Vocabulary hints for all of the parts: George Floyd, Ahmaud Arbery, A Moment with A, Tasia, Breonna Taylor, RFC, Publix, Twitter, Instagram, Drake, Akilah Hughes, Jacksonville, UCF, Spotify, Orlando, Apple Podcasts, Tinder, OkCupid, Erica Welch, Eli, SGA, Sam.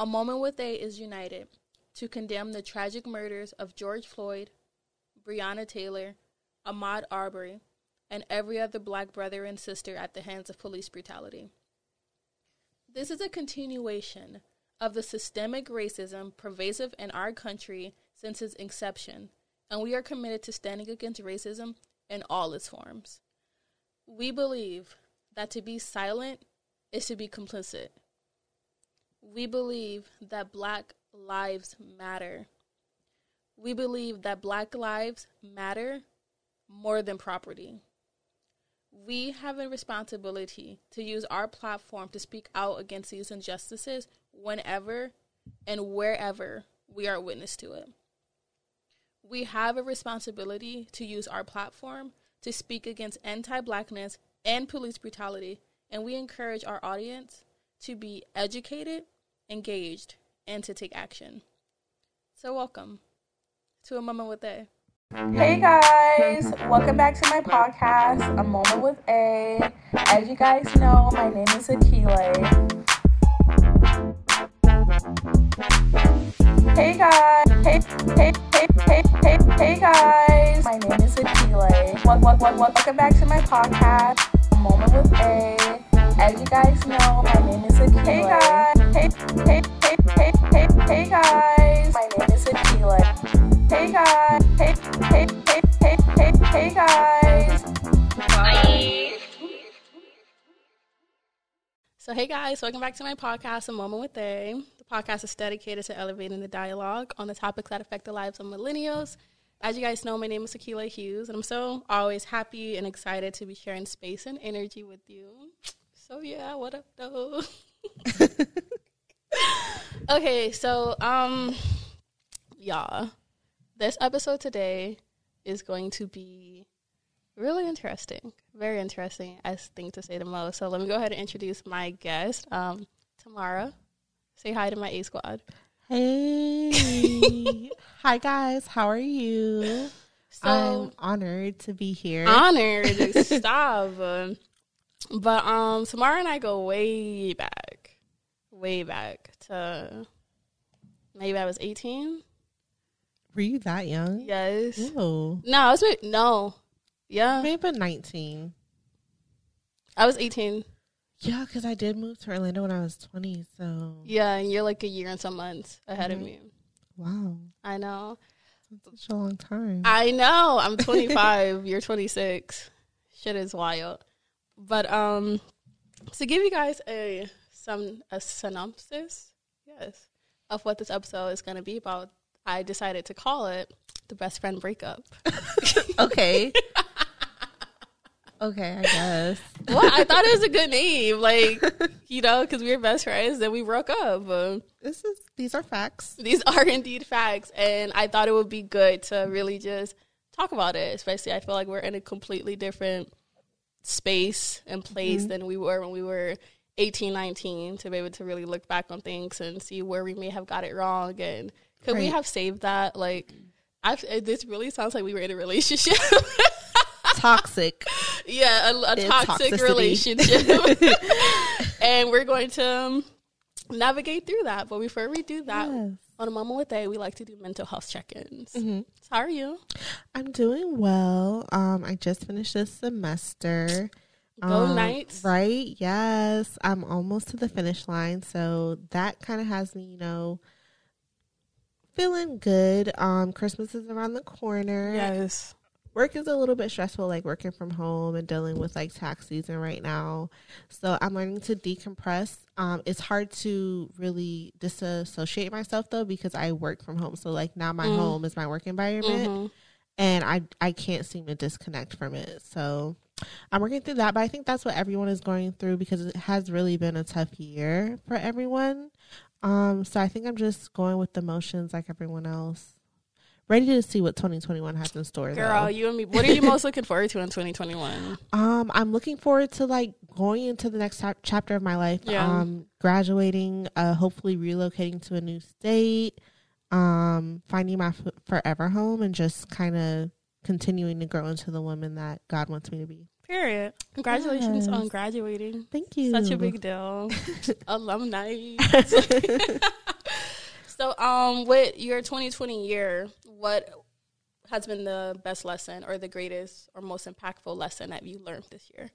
A Moment with A is united to condemn the tragic murders of George Floyd, Breonna Taylor, Ahmaud Arbery, and every other black brother and sister at the hands of police brutality. This is a continuation of the systemic racism pervasive in our country since its inception, and we are committed to standing against racism in all its forms. We believe that to be silent is to be complicit. We believe that black lives matter. We believe that black lives matter more than property. We have a responsibility to use our platform to speak out against these injustices whenever and wherever we are witness to it. We have a responsibility to use our platform to speak against anti-blackness and police brutality, and we encourage our audience to be educated, engaged, and to take action. So welcome to A Moment with A. Hey guys, welcome back to my podcast, A Moment with A. As you guys know, my name is Akilah. Hey guys, my name is Akilah. Welcome back to my podcast, A Moment with A. As you guys know, my name is Akilah. Hey guys, my name is Akilah. Hey guys. Bye. So hey guys, welcome back to my podcast, A Moment with A. The podcast is dedicated to elevating the dialogue on the topics that affect the lives of millennials. As you guys know, my name is Akilah Hughes, and I'm so always happy and excited to be sharing space and energy with you. So yeah, what up though? Okay, so y'all, this episode today is going to be really interesting, very interesting, I think, to say the most. So let me go ahead and introduce my guest, Tamara. Say hi to my A Squad. Hey, hi guys, how are you? So, I'm honored to be here. Honored, stop. But Tamara and I go way back to maybe I was 18. Were you that young? Yes. Ew. Maybe 19. I was 18. Yeah, because I did move to Orlando when I was 20. So yeah, and you're like a year and some months ahead of me. Wow. I know. That's such a long time. I know. I'm 25. You're 26. Shit is wild. But to give you guys a synopsis, yes, of what this episode is going to be about, I decided to call it The Best Friend Breakup. Okay. Okay, I guess. Well, I thought it was a good name, like, you know, because we were best friends, then we broke up. These are facts. These are indeed facts, and I thought it would be good to really just talk about it, especially I feel like we're in a completely different space and place than we were when we were 18, 19, to be able to really look back on things and see where we may have got it wrong and could we have saved that? Like, this really sounds like we were in a relationship. Toxic. Yeah, a toxic relationship. And we're going to navigate through that. But before we do that, on A Moment with A, we like to do mental health check-ins. Mm-hmm. So how are you? I'm doing well. I just finished this semester. Go Knights. Right? Yes. I'm almost to the finish line. So that kind of has me, you know, feeling good. Christmas is around the corner. Yes. Work is a little bit stressful, like working from home and dealing with like tax season right now. So I'm learning to decompress. It's hard to really disassociate myself though, because I work from home. So like now my home is my work environment and I can't seem to disconnect from it. So I'm working through that, but I think that's what everyone is going through because it has really been a tough year for everyone. So I think I'm just going with the motions like everyone else. Ready to see what 2021 has in store, girl, though. You and me. What are you most looking forward to in 2021? I'm looking forward to, like, going into the next chapter of my life. Yeah. Graduating, hopefully relocating to a new state, finding my forever home, and just kind of continuing to grow into the woman that God wants me to be. Period. Congratulations on graduating. Thank you. Such a big deal. Alumni. So, with your 2020 year, what has been the best lesson, or the greatest, or most impactful lesson that you learned this year?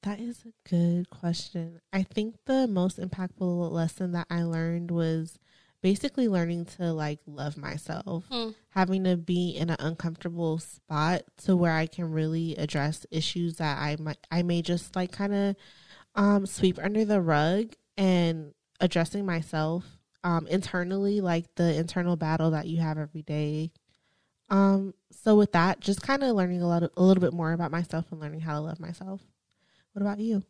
That is a good question. I think the most impactful lesson that I learned was basically learning to, like, love myself, having to be in an uncomfortable spot to where I can really address issues that I may just, like, kind of sweep under the rug, and addressing myself internally, like the internal battle that you have every day. So with that, just kind of learning a little bit more about myself and learning how to love myself. What about you?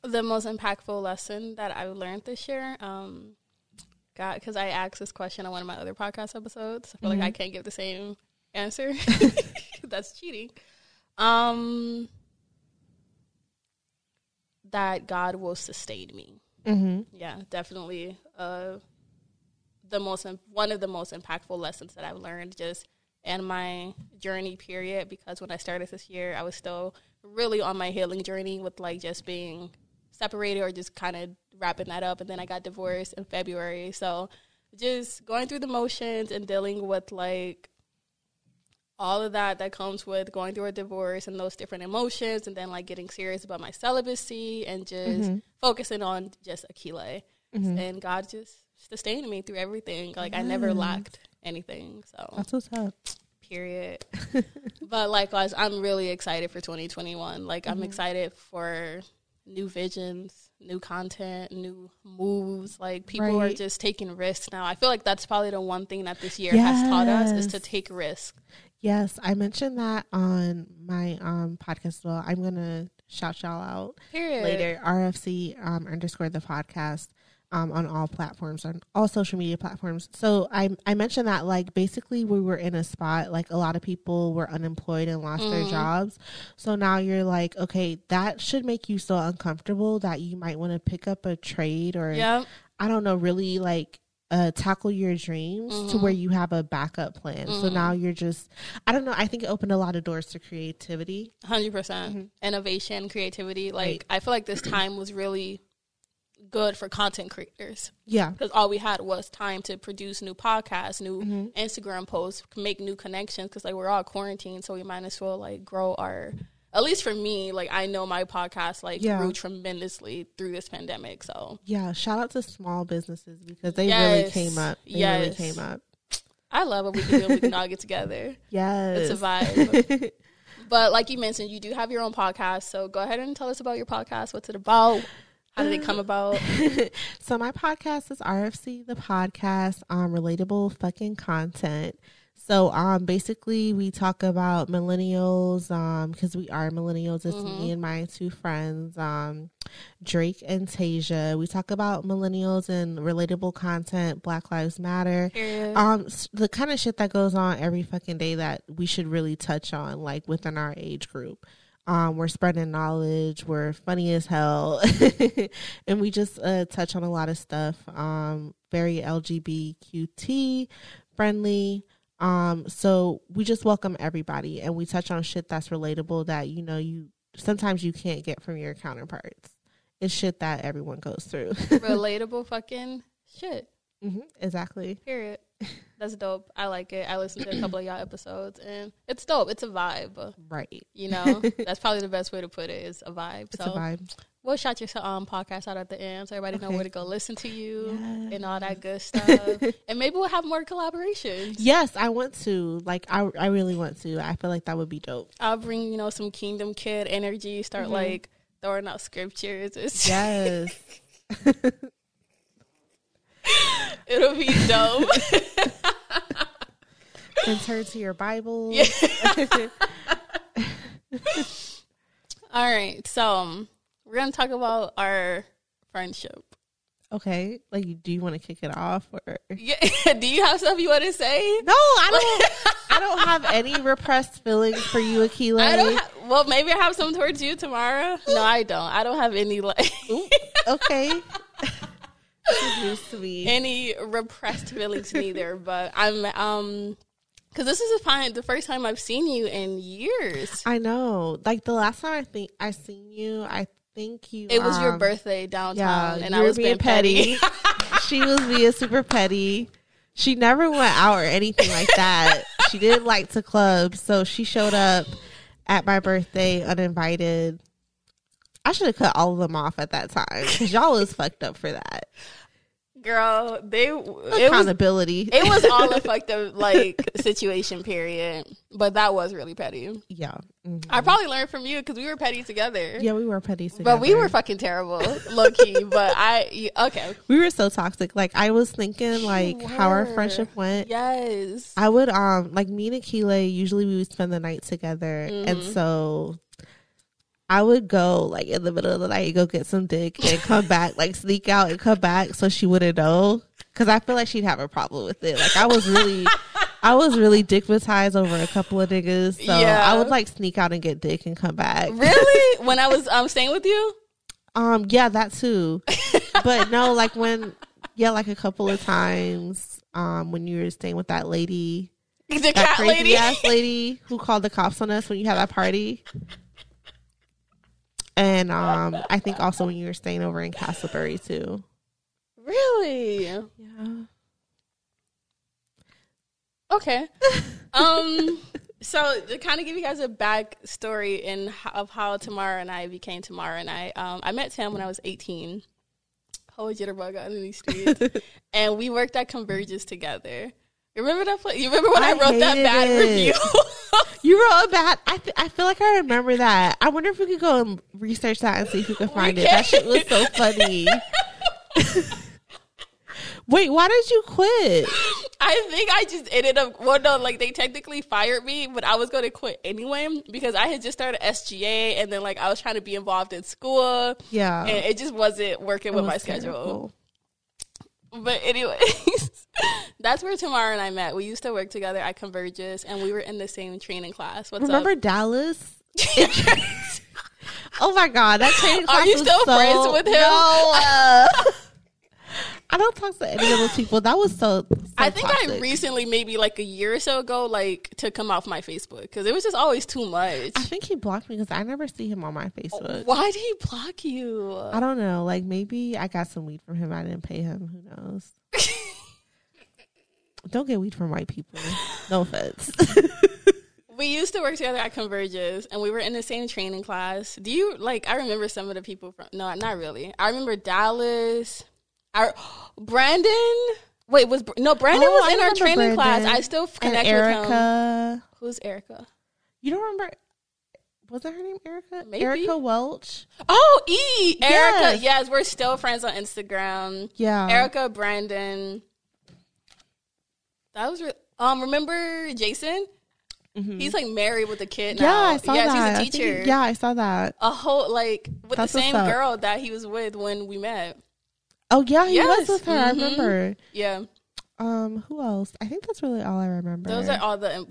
The most impactful lesson that I learned this year, because I asked this question on one of my other podcast episodes. I feel like I can't give the same answer. That's cheating. That God will sustain me. Yeah, definitely. One of the most impactful lessons that I've learned just in my journey period, because when I started this year, I was still really on my healing journey with, like, just being separated or just kind of wrapping that up. And then I got divorced in February. So just going through the motions and dealing with, like, all of that comes with going through a divorce and those different emotions, and then, like, getting serious about my celibacy and just focusing on just Akilah. And God just sustained me through everything. Like, I never lacked anything. So that's what's up. Period. But likewise, I'm really excited for 2021. Like, I'm excited for new visions, new content, new moves. Like, people are just taking risks now. I feel like that's probably the one thing that this year has taught us, is to take risks. Yes, I mentioned that on my podcast as well. I'm going to shout y'all out later. RFC _ the podcast on all platforms, on all social media platforms. So I mentioned that, like, basically we were in a spot, like, a lot of people were unemployed and lost their jobs. So now you're like, okay, that should make you so uncomfortable that you might want to pick up a trade or, I don't know, really, like, tackle your dreams to where you have a backup plan. So now you're just, I don't know, I think it opened a lot of doors to creativity. 100%. Innovation, creativity. Like, I feel like this time was really good for content creators. Yeah. Because all we had was time to produce new podcasts, new Instagram posts, make new connections, because, like, we're all quarantined, so we might as well, like, grow our, at least for me, like, I know my podcast, like, grew tremendously through this pandemic. So yeah, shout out to small businesses, because they really came up. They really came up. I love what we can do. We can all get together. Yes. It's a vibe. But like you mentioned, you do have your own podcast. So go ahead and tell us about your podcast. What's it about? How did it come about? So my podcast is RFC, the podcast, relatable fucking content. So basically we talk about millennials, because we are millennials. It's me and my two friends, Drake and Tasia. We talk about millennials and relatable content, Black Lives Matter, the kind of shit that goes on every fucking day that we should really touch on, like, within our age group. We're spreading knowledge. We're funny as hell. And we just touch on a lot of stuff, very LGBTQ friendly. So we just welcome everybody, and we touch on shit that's relatable that, you know, you sometimes you can't get from your counterparts. It's shit that everyone goes through. Relatable fucking shit. Exactly. Period. That's dope. I like it. I listened to a couple of y'all episodes, and it's dope. It's a vibe. Right. You know, that's probably the best way to put it, is a vibe. It's a vibe. We'll shout your podcast out at the end, so everybody know where to go listen to you and all that good stuff. And maybe we'll have more collaborations. Yes, I want to. Like, I really want to. I feel like that would be dope. I'll bring, you know, some Kingdom Kid energy, start, like, throwing out scriptures. Yes. It'll be dope. And turn to your Bible. Yeah. All right, so... we're going to talk about our friendship. Okay. Like, do you want to kick it off? Or do you have stuff you want to say? No, I don't. I don't have any repressed feelings for you, Akilah. I don't well, maybe I have some towards you, Tamara. No, I don't. I don't have any, like... Okay. This is me. Any repressed feelings neither, but I'm... Because this is the first time I've seen you in years. I know. Like, the last time I seen you, I think you... It was your birthday downtown, and I was being petty. She was being super petty. She never went out or anything like that. She didn't like to clubs, so she showed up at my birthday uninvited. I should have cut all of them off at that time because y'all was fucked up for that. Girl, they accountability. It was all a fucked up like situation, period. But that was really petty. Yeah, mm-hmm. I probably learned from you because we were petty together. Yeah, we were petty together, but we were fucking terrible, low key. But we were so toxic. Like I was thinking, like how our friendship went. Yes, I would like me and Akilah. Usually we would spend the night together, mm-hmm. and so. I would go like in the middle of the night, go get some dick and come back, like sneak out and come back so she wouldn't know. Cause I feel like she'd have a problem with it. Like I was really dickmatized over a couple of niggas. So yeah. I would like sneak out and get dick and come back. Really? When I was staying with you? Yeah, that too. But no, like like a couple of times, when you were staying with that lady. That crazy lady? Ass lady who called the cops on us when you had that party. And I think also when you were staying over in Castlebury too. Really? Yeah. Okay. So to kind of give you guys a backstory of how Tamara and I became Tamara and I. I met Sam when I was 18. Whole jitterbug out in these streets, and we worked at Convergys together. Remember that place? You remember when I wrote that bad review? You wrote a bad. I feel like I remember that. I wonder if we could go and research that and see if we could find it. That shit was so funny. Wait, why did you quit? I think I just ended up. Well, no, like they technically fired me, but I was going to quit anyway because I had just started SGA and then like I was trying to be involved in school. Yeah, and it just wasn't working with my schedule. But anyways, that's where Tamara and I met. We used to work together at Convergys, and we were in the same training class. Remember Dallas? Oh, my God. That training class was so... Are you still friends with him? No. I don't talk to any of those people. That was so I think toxic. I recently, maybe like a year or so ago, like took him off my Facebook because it was just always too much. I think he blocked me because I never see him on my Facebook. Why did he block you? I don't know. Like maybe I got some weed from him. I didn't pay him. Who knows? Don't get weed from white people. No offense. We used to work together at Convergys, and we were in the same training class. Do you like? I remember some of the people from. No, not really. I remember Dallas. Brandon. Wait, Brandon was in our training class. I still connect with him. Erica. Who's Erica? You don't remember? Wasn't her name Erica? Maybe. Erica Welch. Oh, Erica. Yes, we're still friends on Instagram. Yeah. Erica, Brandon. That was remember Jason? Mm-hmm. He's like married with a kid now. Yeah, I saw that. He's a teacher. I saw that. A whole like with the same girl that he was with when we met. Oh, yeah, he was with her. Mm-hmm. I remember. Yeah. Who else? I think that's really all I remember. Those are all the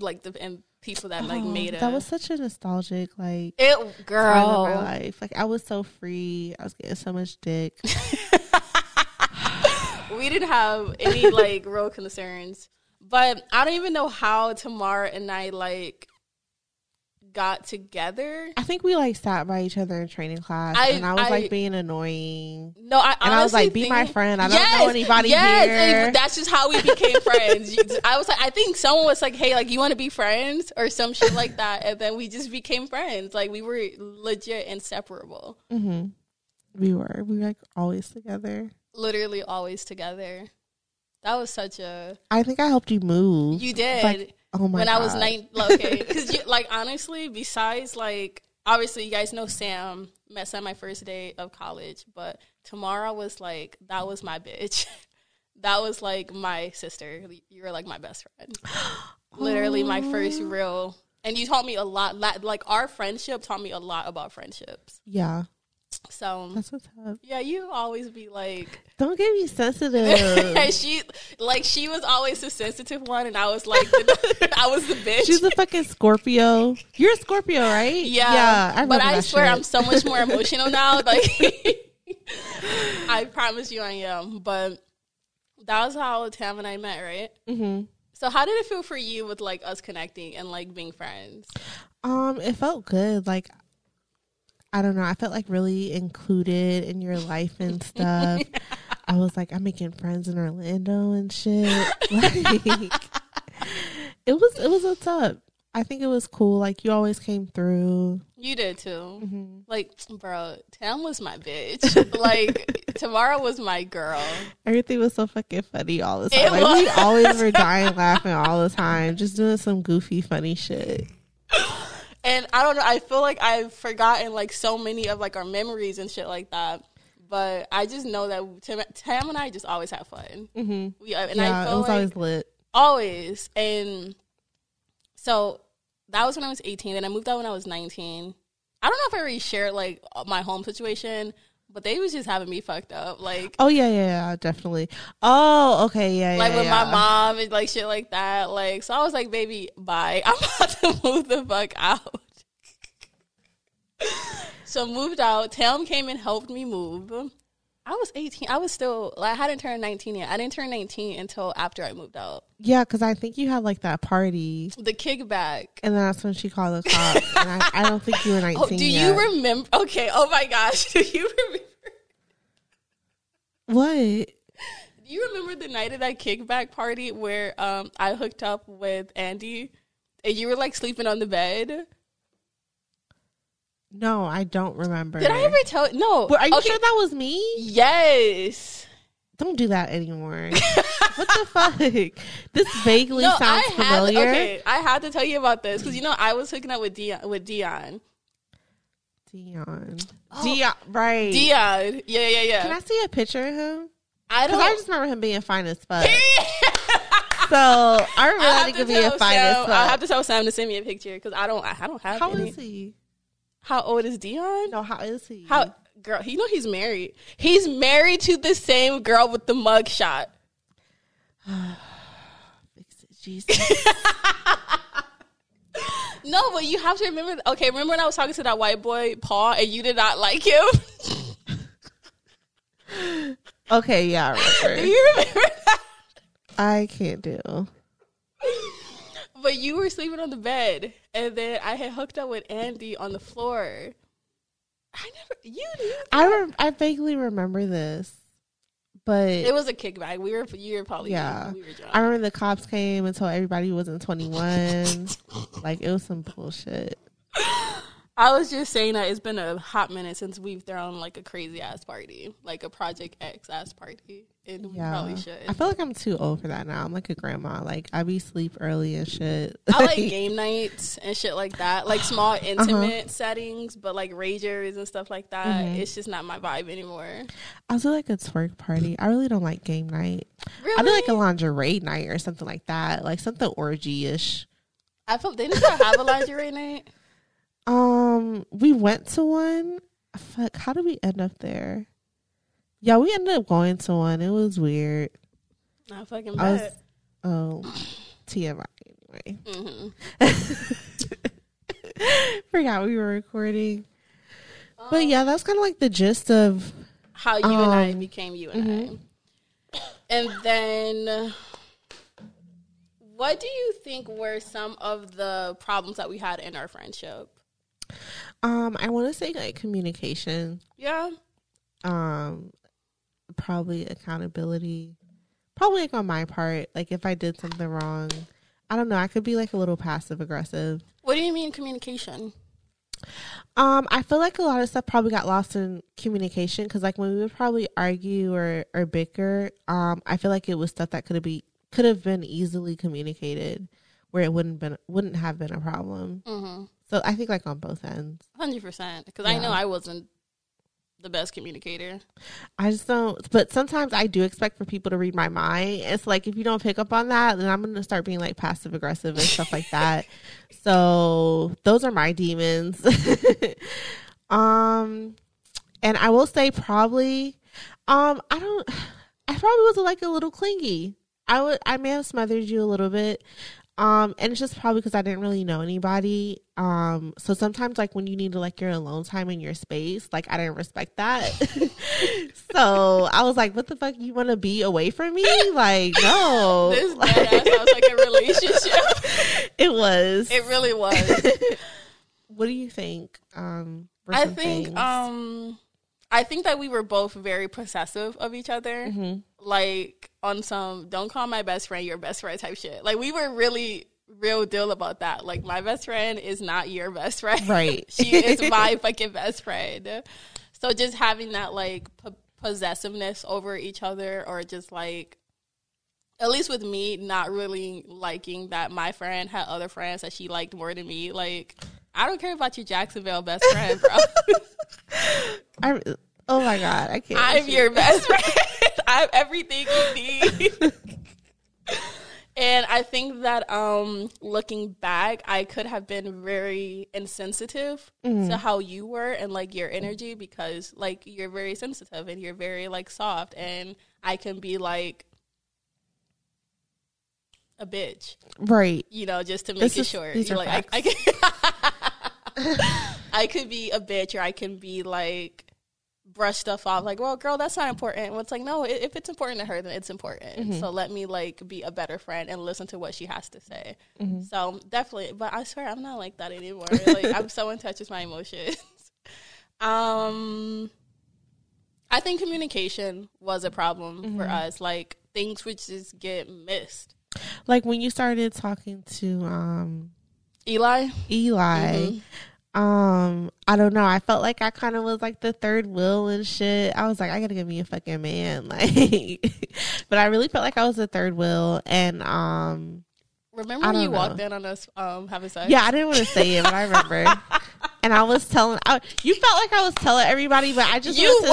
people that made it. That was such a nostalgic time of my life. Like I was so free. I was getting so much dick. We didn't have any real concerns, but I don't even know how Tamara and I got together. I think we sat by each other in training class, and I was being annoying. No, I honestly and I was like, be my friend. I don't know anybody here. And that's just how we became friends. I was like, I think someone was like, hey, you want to be friends or some shit like that, and then we just became friends. Like we were legit inseparable. Mm-hmm. We were always together. Literally always together. That was such a. I think I helped you move. You did. Oh my God. I was 9, okay, because honestly, besides obviously you guys know Sam. Met Sam my first day of college, but Tamara was that was my bitch. That was my sister. You were my best friend. Literally my first real, and you taught me a lot. Our friendship taught me a lot about friendships. Yeah. So that's what's up. Yeah, you always be don't get me sensitive. She was always the sensitive one, and I was I was the bitch. She's a fucking Scorpio. You're a Scorpio, right? Yeah. But I swear I'm so much more emotional now. I promise you, I am. But that was how Tam and I met, right? Mm-hmm. So how did it feel for you with us connecting and being friends? It felt good. I don't know. I felt really included in your life and stuff. I was like, I'm making friends in Orlando and shit. It was what's up. I think it was cool. Like, you always came through. You did, too. Mm-hmm. Like, bro, Tam was my bitch. Like, Tamara was my girl. Everything was so fucking funny all the time. Like, we always were dying laughing all the time. Just doing some goofy, funny shit. And I don't know. I feel like I've forgotten, like, so many of, like, our memories and shit like that. But I just know that Tam and I just always have fun. Mm-hmm. I feel it was like always lit. Always. And so that was when I was 18, and I moved out when I was 19. I don't know if I already shared, like, my home situation, but they was just having me fucked up. Like, oh, yeah, definitely. Oh, okay, yeah, like, with my mom and, like, shit like that. Like, so I was like, baby, bye. I'm about to move the fuck out. So moved out. Tam came and helped me move. I was 18. I was still, like, I hadn't turned 19 yet. I didn't turn 19 until after I moved out. Yeah, because I think you had, like, that party. The kickback. And that's when she called the cops. And I don't think you were 19 yet. Do you remember? Okay. Oh, my gosh. Do you remember? What? Do you remember the night of that kickback party where I hooked up with Andy and you were, like, sleeping on the bed? No, I don't remember. Did I ever tell? No. But are you sure that was me? Yes. Don't do that anymore. What the fuck? This vaguely sounds familiar. Okay, I had to tell you about this because, you know, I was hooking up with Dion. Dion. Oh, Dion, right. Dion. Yeah. Can I see a picture of him? I don't. Because I just remember him being fine as fuck. So I remember that nigga being fine as fuck. I have to tell Sam to send me a picture because I don't have any. How old is he? How old is Dion? No, how is he? How, girl, you know he's married. He's married to the same girl with the mugshot. Fix it, Jesus. No, but you have to remember. Okay, remember when I was talking to that white boy, Paul, and you did not like him? Okay, yeah, I remember. Do you remember that? I can't do. But you were sleeping on the bed, and then I had hooked up with Andy on the floor. I vaguely remember this, but it was a kickback. You were probably drunk. We were drunk. I remember the cops came and told everybody who wasn't 21. Like, it was some bullshit. I was just saying that it's been a hot minute since we've thrown, like, a crazy ass party, like a Project X ass party. And we probably should. I feel like I'm too old for that now. I'm like a grandma. Like, I be sleep early and shit. I like game nights and shit like that. Like, small, intimate settings, but, like, ragers and stuff like that. Mm-hmm. It's just not my vibe anymore. I do like a twerk party. I really don't like game night. Really? I do like a lingerie night or something like that. Like, something orgy-ish. I feel they didn't have a lingerie night. We went to one. Fuck, how did we end up there? Yeah, we ended up going to one. It was weird. Not fucking bad. TMI anyway. Mm-hmm. Forgot we were recording. But yeah, that's kind of like the gist of how you and I became you and I. And then, what do you think were some of the problems that we had in our friendship? I want to say, like, communication. Yeah. Probably accountability, probably, like, on my part. Like, if I did something wrong, I don't know, I could be, like, a little passive aggressive. What do you mean communication? I feel like a lot of stuff probably got lost in communication, because, like, when we would probably argue or bicker, I feel like it was stuff that could have been easily communicated, where it wouldn't have been a problem. Mm-hmm. So I think, like, on both ends, 100%, because I know I wasn't the best communicator. I just don't. But sometimes I do expect for people to read my mind. It's like, if you don't pick up on that, then I'm gonna start being, like, passive aggressive and stuff like that. So those are my demons. And I will say, probably I probably was, like, a little clingy. I may have smothered you a little bit. And it's just probably because I didn't really know anybody. So sometimes, like, when you need to, like, your alone time in your space, like, I didn't respect that. So I was like, what the fuck? You want to be away from me? Like, no. This badass sounds like a relationship. It was. It really was. What do you think? I think, I think that we were both very possessive of each other, mm-hmm. like on some don't call my best friend your best friend type shit. Like we were really real deal about that. Like my best friend is not your best friend. Right. She is my fucking best friend. So just having that like possessiveness over each other, or just like, at least with me, not really liking that my friend had other friends that she liked more than me. Like, I don't care about your Jacksonville best friend, bro. Oh my God, I can't. I'm your best friend. I'm everything you need. And I think that looking back, I could have been very insensitive to how you were and, like, your energy, because, like, you're very sensitive and you're very, like, soft. And I can be, like, a bitch. Right. You know, just to make it short. You're like, I I could be a bitch, or I can be, like, brush stuff off like, well, girl, that's not important. Well, it's like, no, if it's important to her, then it's important. Mm-hmm. So let me like be a better friend and listen to what she has to say. Mm-hmm. So definitely, but I swear I'm not like that anymore. Like I'm so in touch with my emotions. I think communication was a problem for us. Like things would just get missed. Like when you started talking to Eli. Mm-hmm. I don't know. I felt like I kind of was like the third wheel and shit. I was like, I gotta give me a fucking man, like. But I really felt like I was the third wheel, and remember when you walked in on us having sex? Yeah, I didn't want to say it, but I remember. And I was telling you felt like I was telling everybody, but I just telling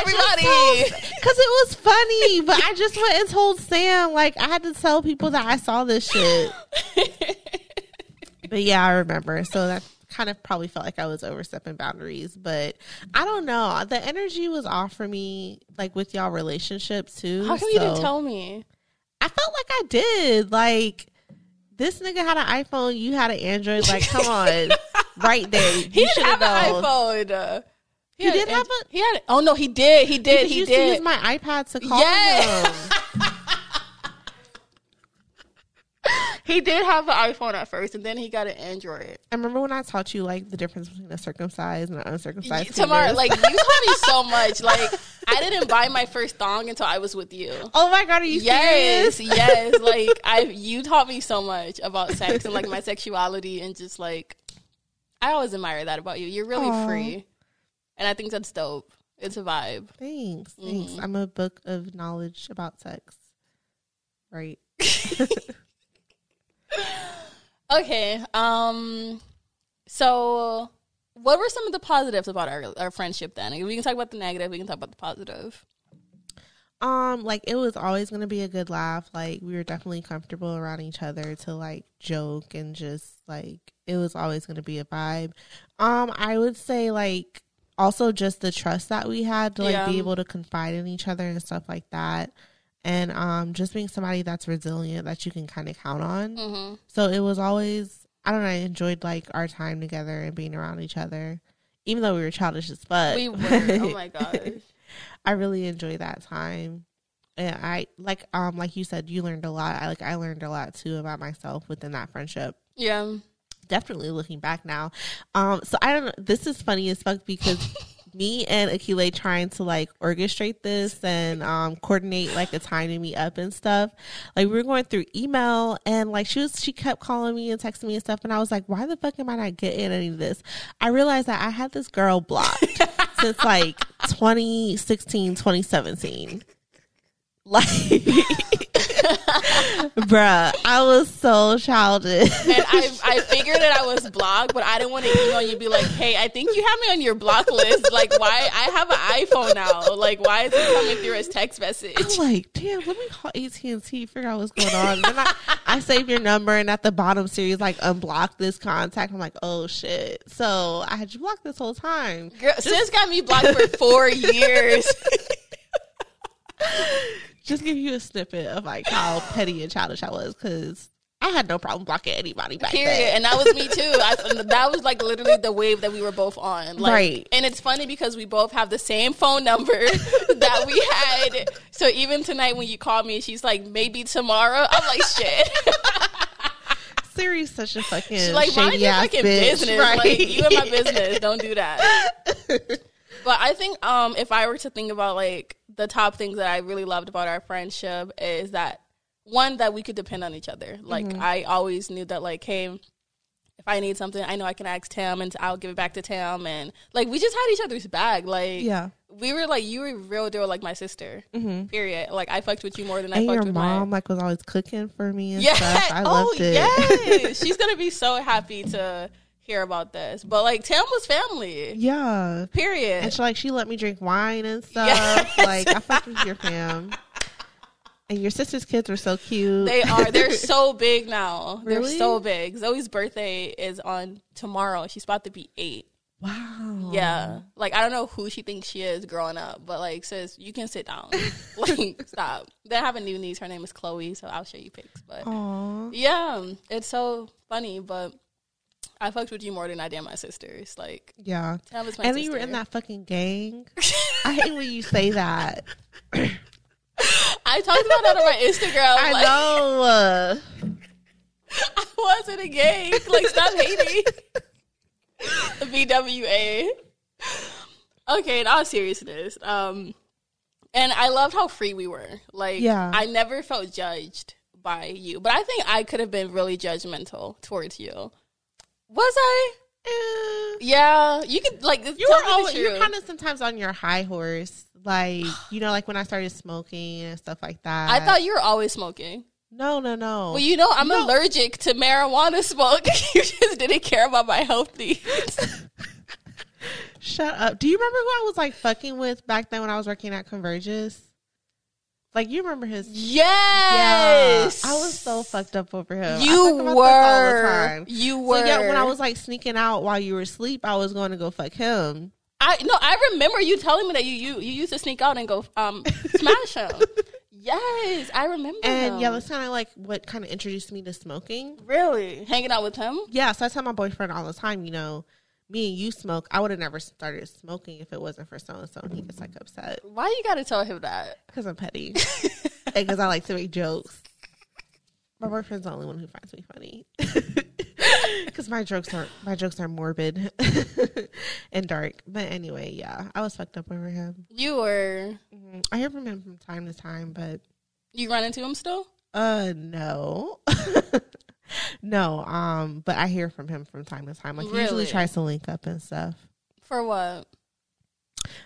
everybody because it was funny. But I just went and told Sam. Like I had to tell people that I saw this shit. But yeah, I remember. So that's kind of probably felt like I was overstepping boundaries, but I don't know. The energy was off for me, like with y'all relationship too. How come you didn't tell me? I felt like I did. Like this nigga had an iPhone, you had an Android. Like, come on, right there. He didn't have an iPhone. He did have a. He had. Oh no, he did. He did. He did. Use my iPad to call him. He did have an iPhone at first, and then he got an Android. I remember when I taught you, like, the difference between a circumcised and an uncircumcised penis. Tamara, like, you taught me so much. Like, I didn't buy my first thong until I was with you. Oh, my God. Are you serious? Yes. Like, you taught me so much about sex and, like, my sexuality and just, like, I always admire that about you. You're really free, and I think that's dope. It's a vibe. Thanks. Mm-hmm. Thanks. I'm a book of knowledge about sex. Right. Okay, so what were some of the positives about our friendship then? We can talk about the negative, we can talk about the positive. Like, it was always going to be a good laugh. Like, we were definitely comfortable around each other to, like, joke and just, like, it was always going to be a vibe. I would say, like, also just the trust that we had to, like, be able to confide in each other and stuff like that. And just being somebody that's resilient that you can kind of count on. Mm-hmm. So it was always, I don't know, I enjoyed, like, our time together and being around each other. Even though we were childish as fuck. We were. Oh, my gosh. I really enjoyed that time. And I, like you said, you learned a lot. I learned a lot, too, about myself within that friendship. Yeah. Definitely looking back now. So I don't know. This is funny as fuck because... Me and Akilah trying to, like, orchestrate this and coordinate, like, a time to meet up and stuff. Like, we were going through email, and, like, she kept calling me and texting me and stuff. And I was like, why the fuck am I not getting any of this? I realized that I had this girl blocked since, like, 2016, 2017. Like, bruh, I was so childish. And I figured that I was blocked, but I didn't want to email you and be like, hey, I think you have me on your block list. Like, why? I have an iPhone now. Like, why is it coming through as text message? I'm like, damn, let me call AT&T, figure out what's going on. And then I saved your number, and at the bottom series, like, unblock this contact. I'm like, oh, shit. So I had you blocked this whole time. Girl, sis got me blocked for 4 years. Just give you a snippet of, like, how petty and childish I was, because I had no problem blocking anybody back then. Period. And that was me, too. That was, like, literally the wave that we were both on. Like, right. And it's funny because we both have the same phone number that we had. So even tonight when you called me, she's like, maybe tomorrow. I'm like, shit. Siri's such a fucking shady ass bitch. She's like, mind your fucking business. Right? Like, you in my business. Don't do that. But I think if I were to think about, like, the top things that I really loved about our friendship is that, one, that we could depend on each other. Like, mm-hmm. I always knew that, like, hey, if I need something, I know I can ask Tam, and I'll give it back to Tam. And, like, we just had each other's back. Like, yeah. We were, like, you were real deal, like, my sister, mm-hmm. period. Like, I fucked with you more than I fucked with my... And your mom, like, was always cooking for me and stuff. I loved it. Yes. She's going to be so happy to... hear about this, but like Tam was family, yeah, period. And she, like, she let me drink wine and stuff. Yes. Like, I fucked with your fam, and your sister's kids were so cute. They are, they're so big now, really? They're so big. Zoe's birthday is on tomorrow, she's about to be 8. Wow, yeah, like I don't know who she thinks she is growing up, but like, sis, you can sit down, like, stop. They have a new niece, her name is Chloe, so I'll show you pics, but aww. Yeah, it's so funny, but. I fucked with you more than I did my sisters. Like, yeah. Tam was my sister. And you were in that fucking gang. I hate when you say that. I talked about that on my Instagram. I like, know. I was in a gang. Like, stop hating. BWA. Okay, in all seriousness. And I loved how free we were. Like, yeah. I never felt judged by you. But I think I could have been really judgmental towards you. Was I? Yeah. You could, like, you were always, you're kind of sometimes on your high horse. Like, you know, like when I started smoking and stuff like that. I thought you were always smoking. No. Well, you know, I'm allergic to marijuana smoke. You just didn't care about my health needs. Shut up. Do you remember who I was, like, fucking with back then when I was working at Convergys? Like, you remember his... Yes! Yeah. I was so fucked up over him. You were. So, yeah, when I was, like, sneaking out while you were asleep, I was going to go fuck him. I remember you telling me that you used to sneak out and go smash him. Yes, I remember. And, yeah, that's kind of, like, what kind of introduced me to smoking. Really? Hanging out with him? Yeah, so I tell my boyfriend all the time, you know, me and you smoke. I would have never started smoking if it wasn't for so-and-so, and he gets, like, upset. Why you got to tell him that? Because I'm petty. And because I like to make jokes. My boyfriend's the only one who finds me funny. Because my jokes are morbid and dark. But anyway, yeah, I was fucked up over him. You were. Mm-hmm. I hear from him from time to time, but. You run into him still? No. No, but I hear from him from time to time. Like, he usually tries to link up and stuff. For what?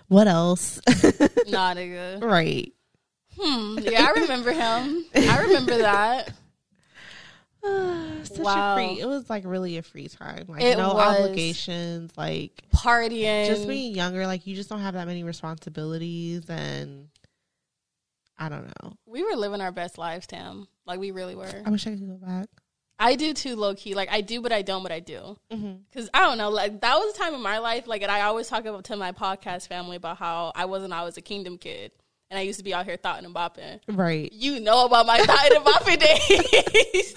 What else? Not a good. Right. Yeah, I remember him. I remember that. It was, like, really a free time. Like, it no was. Obligations, like. Partying. Just being younger, like, you just don't have that many responsibilities, and I don't know. We were living our best lives, Tam. Like, we really were. I wish I could go back. I do too, low key. Like, I do, but I don't, but I do. Mm-hmm. Cause I don't know. Like, that was a time in my life. Like, and I always talk about to my podcast family about how I was a Kingdom kid, and I used to be out here thotting and bopping. Right. You know about my thotting and bopping days.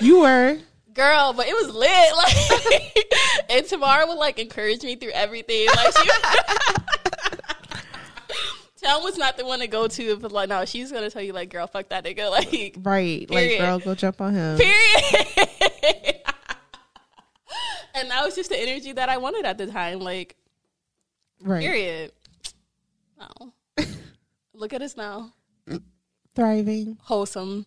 You were. Girl, but it was lit. Like, and Tamara would, like, encourage me through everything. Like, she. Tam was not the one to go to, but, like, no, she's going to tell you, like, girl, fuck that nigga, like. Right, period. Like, girl, go jump on him. Period. And that was just the energy that I wanted at the time, like, right. Period. No. Look at us now. Thriving. Wholesome.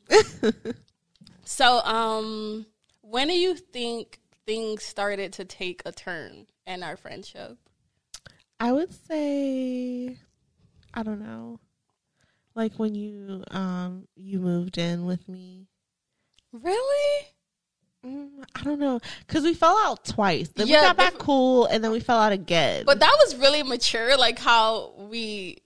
So, when do you think things started to take a turn in our friendship? I would say... I don't know. Like, when you you moved in with me. Really? I don't know. Because we fell out twice. Then we got back cool, and then we fell out again. But that was really mature, like, how we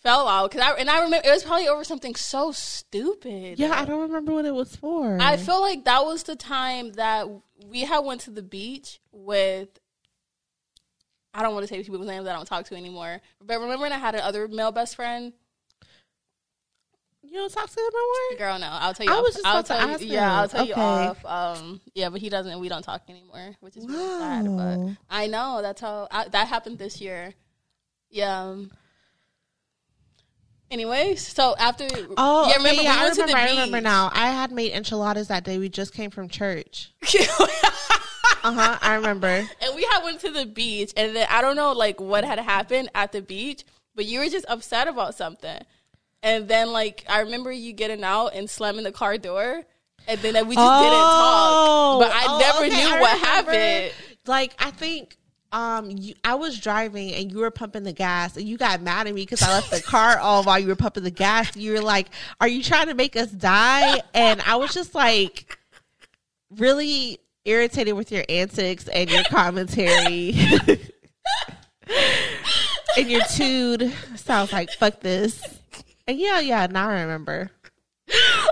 fell out. Cause I remember, it was probably over something so stupid. Yeah, like, I don't remember what it was for. I feel like that was the time that we had went to the beach with... I don't want to say people's names I don't talk to anymore. But remember when I had another male best friend? You don't talk to them no more? Girl, no. I'll tell you. I was just about to ask you. Yeah, I'll tell you off. Yeah, but he doesn't. We don't talk anymore, which is really sad. But I know. That's how. That happened this year. Yeah. Anyway, so after. Oh, yeah. Remember, yeah, I remember now. I had made enchiladas that day. We just came from church. Uh-huh, I remember. And we had went to the beach, and then I don't know, like, what had happened at the beach, but you were just upset about something. And then, like, I remember you getting out and slamming the car door, and then we just didn't talk. But I never knew what happened. Like, I think... I was driving and you were pumping the gas and you got mad at me because I left the car on while you were pumping the gas. You were like, are you trying to make us die? And I was just like really irritated with your antics and your commentary and your tood. So I was like, fuck this. And yeah, now I remember.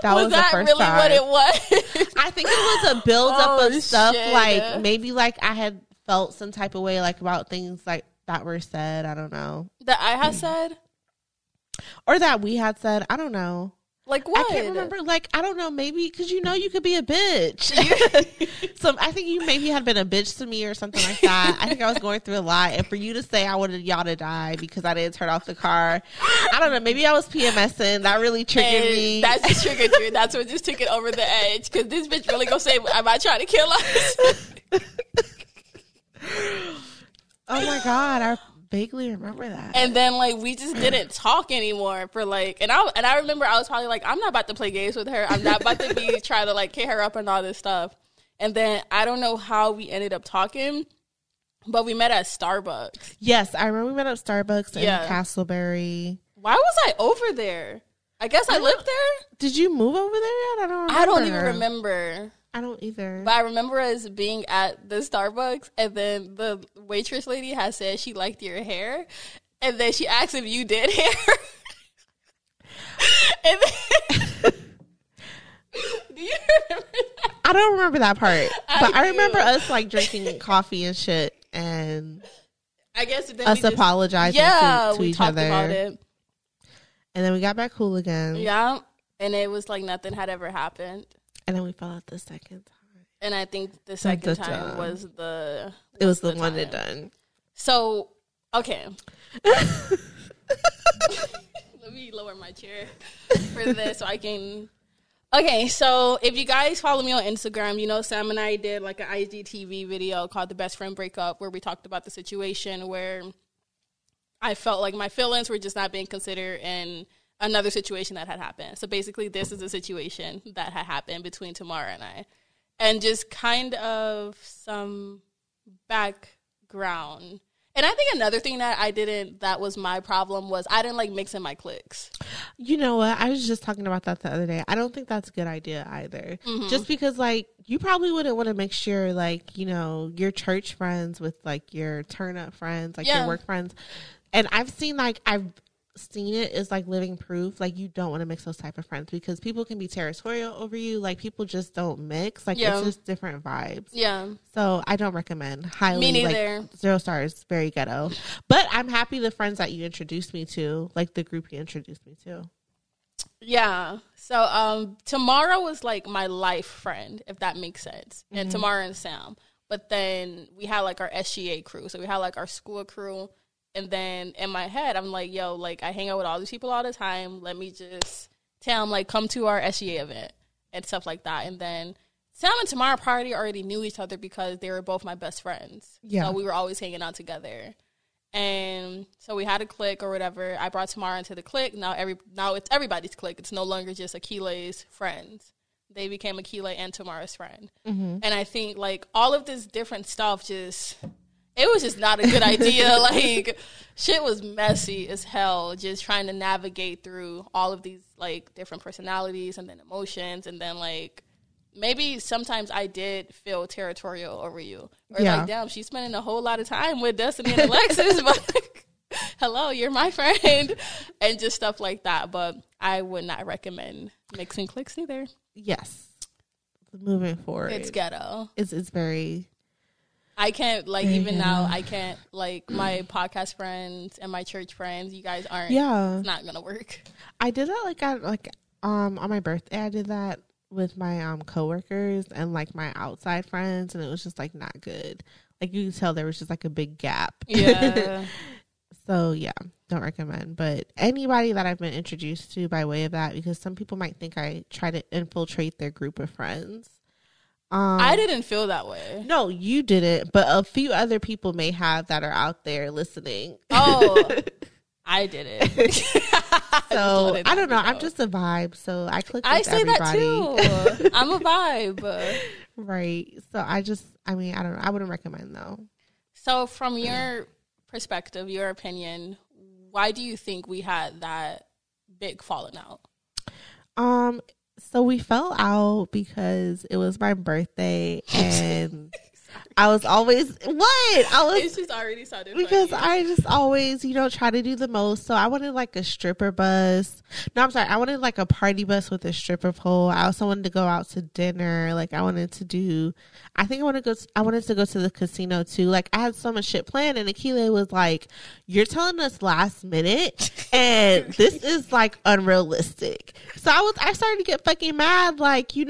That was the first really time. What it was? I think it was a buildup of stuff. Shit. Like maybe like I had felt some type of way like about things like that were said. I don't know. That I had said? Or that we had said. I don't know. Like what? I can't remember. Like, I don't know. Maybe because you could be a bitch. So I think you maybe had been a bitch to me or something like that. I think I was going through a lot. And for you to say I wanted y'all to die because I didn't turn off the car. I don't know. Maybe I was PMSing. That really triggered me. That just triggered you. That's what just took it over the edge. Because this bitch really going to say, am I trying to kill us? Oh my god, I vaguely remember that. And then like we just didn't talk anymore for like, and I remember I was probably like, I'm not about to play games with her. I'm not about to be trying to like hit her up and all this stuff. And then I don't know how we ended up talking, but we met at Starbucks. Yes, I remember we met at Starbucks in Castlebury. Why was I over there? I guess I lived there. Did you move over there yet? I don't remember. I don't even remember. I don't either. But I remember us being at the Starbucks, and then the waitress lady had said she liked your hair, and then she asked if you did hair. And then, do you remember that? I don't remember that part, but I remember us like drinking coffee and shit, and I guess then us apologizing to each other. Yeah, we talked about it, and then we got back cool again. Yeah, and it was like nothing had ever happened. And then we fell out the second time. And I think the second time was the... It was the one and done. So, okay. Let me lower my chair for this so I can... Okay, so if you guys follow me on Instagram, you know Sam and I did like an IGTV video called The Best Friend Breakup where we talked about the situation where I felt like my feelings were just not being considered and... another situation that had happened. So basically, this is a situation that had happened between Tamara and I. And just kind of some background. And I think another thing that I didn't, that was my problem, was I didn't like mixing my cliques. You know what? I was just talking about that the other day. I don't think that's a good idea either. Mm-hmm. Just because, like, you probably wouldn't want to mix your, like, you know, your church friends with, like, your turn-up friends, like, your work friends. And I've seen it is like living proof. Like you don't want to mix those type of friends because people can be territorial over you. Like people just don't mix. Like it's just different vibes. Yeah. So I don't recommend highly. Me neither. Like, 0 stars. Very ghetto. But I'm happy the friends that you introduced me to, like the group you introduced me to. Yeah. So Tamara was like my life friend, if that makes sense. Mm-hmm. And Tamara and Sam. But then we had like our SGA crew. So we had like our school crew. And then in my head, I'm like, yo, like, I hang out with all these people all the time. Let me just tell them, like, come to our SGA event and stuff like that. And then Sam and Tamara probably already knew each other because they were both my best friends. Yeah. So we were always hanging out together. And so we had a clique or whatever. I brought Tamara into the clique. Now it's everybody's clique. It's no longer just Akilah's friends. They became Akilah and Tamara's friend. Mm-hmm. And I think, like, all of this different stuff just... It was just not a good idea. Like, shit was messy as hell, just trying to navigate through all of these, like, different personalities and then emotions. And then, like, maybe sometimes I did feel territorial over you. Or, like, damn, she's spending a whole lot of time with Destiny and Alexis. But, like, hello, you're my friend. And just stuff like that. But I would not recommend mixing cliques either. Yes. Moving forward. It's ghetto. It's very... I can't, like, even now, I can't, like, my podcast friends and my church friends, you guys aren't, it's not going to work. I did that, like, on my birthday, I did that with my coworkers and, like, my outside friends, and it was just, like, not good. Like, you could tell there was just, like, a big gap. Yeah. So, yeah, don't recommend. But anybody that I've been introduced to by way of that, because some people might think I try to infiltrate their group of friends. I didn't feel that way. No, you didn't. But a few other people may have that are out there listening. Oh, I didn't. So I don't know. I'm just a vibe. So I click with everybody. That too. I'm a vibe. Right. So I don't know. I wouldn't recommend though. So from your perspective, your opinion, why do you think we had that big falling out? So we fell out because it was my birthday and I was always she's already sounded because funny. I just always, try to do the most. So I wanted like a stripper bus. No, I'm sorry. I wanted like a party bus with a stripper pole. I also wanted to go out to dinner. Like I wanted to go to the casino too. Like I had so much shit planned and Akilah was like, "You're telling us last minute and this is like unrealistic." So I started to get fucking mad. Like, it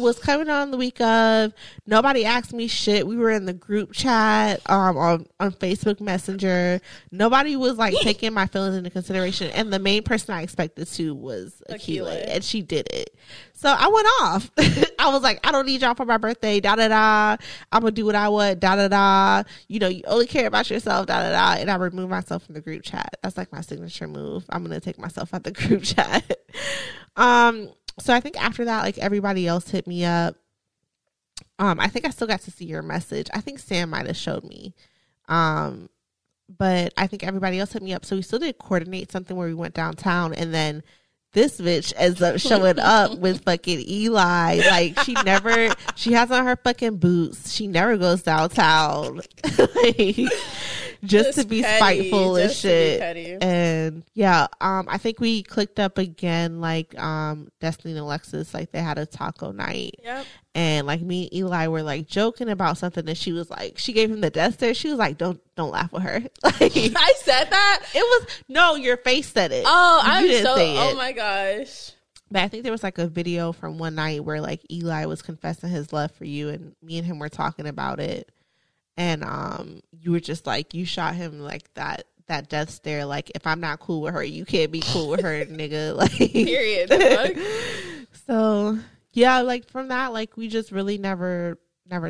was coming on the week of, nobody asked me shit. We were in the group chat on Facebook Messenger. Nobody was like taking my feelings into consideration. And the main person I expected to was Akilah, and she did it. So I went off. I was like, I don't need y'all for my birthday. Da da da. I'm gonna do what I want. Da da da. You only care about yourself. Da da da. And I removed myself from the group chat. That's like my signature move. I'm gonna take myself out the group chat. So I think after that, like everybody else hit me up. I think I still got to see your message. I think Sam might have showed me. But I think everybody else hit me up. So we still did coordinate something where we went downtown, and then this bitch ends up showing up with fucking Eli. Like she has on her fucking boots. She never goes downtown. Just to be petty, spiteful and shit. And yeah, I think we clicked up again, like Destiny and Alexis, like they had a taco night. Yep. And like me and Eli were like joking about something and she was like, she gave him the death stare. She was like, don't laugh with her. Like, I said that? It was, no, your face said it. Oh, I didn't say it. Oh my gosh. But I think there was like a video from one night where like Eli was confessing his love for you and me and him were talking about it. And you were just like, you shot him like that death stare. Like, if I'm not cool with her, you can't be cool with her, nigga. Like, period. So yeah, like from that, like we just really never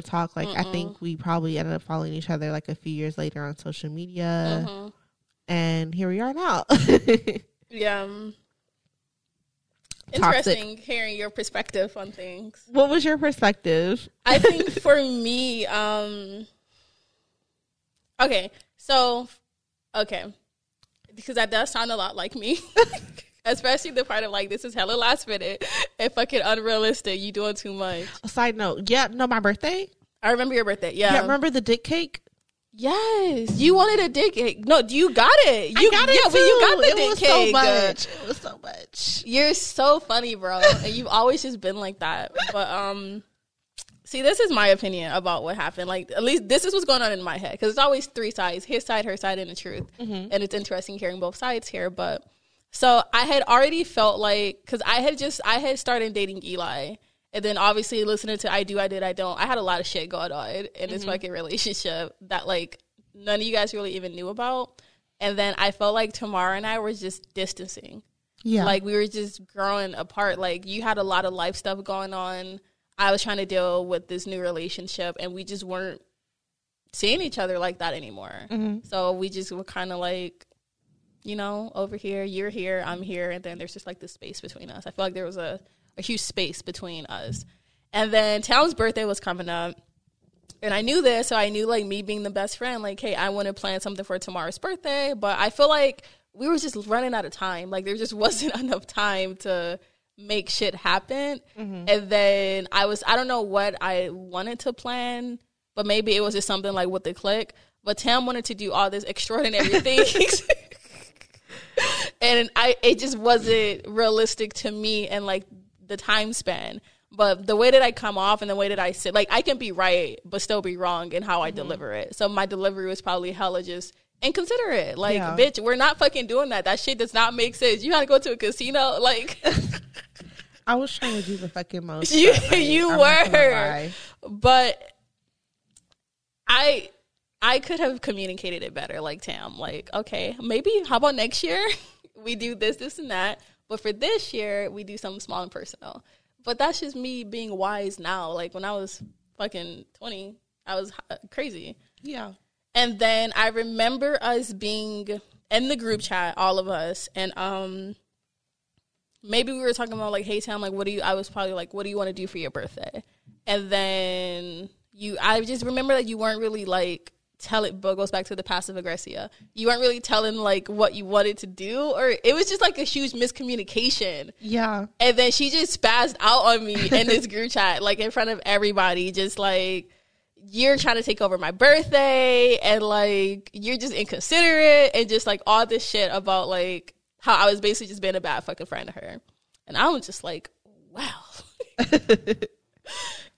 talked. Like I think we probably ended up following each other like a few years later on social media, and here we are now. Yeah. Interesting hearing your perspective on things. What was your perspective? I think for me, because that does sound a lot like me, especially the part of like, this is hella last minute and fucking unrealistic. You doing too much. A side note, my birthday. I remember your birthday. Yeah, remember the dick cake. Yes, you wanted a dick cake. No, you got it. You got it. Yeah, too. But you got the dick cake. It was so much. You're so funny, bro. And you've always just been like that. But see, this is my opinion about what happened. Like, at least this is what's going on in my head. Because it's always three sides. His side, her side, and the truth. Mm-hmm. And it's interesting hearing both sides here. But so I had already felt like, because I had started dating Eli. And then obviously listening to I do, I did, I don't. I had a lot of shit going on in this fucking relationship that like none of you guys really even knew about. And then I felt like Tamara and I were just distancing. Yeah. Like we were just growing apart. Like you had a lot of life stuff going on. I was trying to deal with this new relationship and we just weren't seeing each other like that anymore. Mm-hmm. So we just were kind of like, over here, you're here, I'm here. And then there's just like this space between us. I feel like there was a huge space between us. And then Town's birthday was coming up. And I knew this. So I knew like me being the best friend, like, hey, I want to plan something for tomorrow's birthday. But I feel like we were just running out of time. Like there just wasn't enough time to make shit happen. Mm-hmm. And then I don't know what I wanted to plan, but maybe it was just something like with the click. But Tam wanted to do all this extraordinary things. And it just wasn't realistic to me and like the time span. But the way that I come off and the way that I sit, like I can be right, but still be wrong in how I deliver it. So my delivery was probably hella just inconsiderate. Like, bitch, we're not fucking doing that. That shit does not make sense. You gotta go to a casino. Like, I was trying to do the fucking most. But I could have communicated it better. Like, Tam, like, okay, maybe how about next year we do this, this, and that. But for this year, we do something small and personal. But that's just me being wise now. Like, when I was fucking 20, I was crazy. Yeah. And then I remember us being in the group chat, all of us, and maybe we were talking about, like, hey, Tam, like, I was probably like, what do you want to do for your birthday? And then I just remember that you weren't really, like, goes back to the passive aggressive. You weren't really telling, like, what you wanted to do, or it was just, like, a huge miscommunication. Yeah. And then she just spazzed out on me in this group chat, like, in front of everybody, just, like, you're trying to take over my birthday, and, like, you're just inconsiderate, and just, like, all this shit about, like, how I was basically just being a bad fucking friend to her. And I was just like, wow.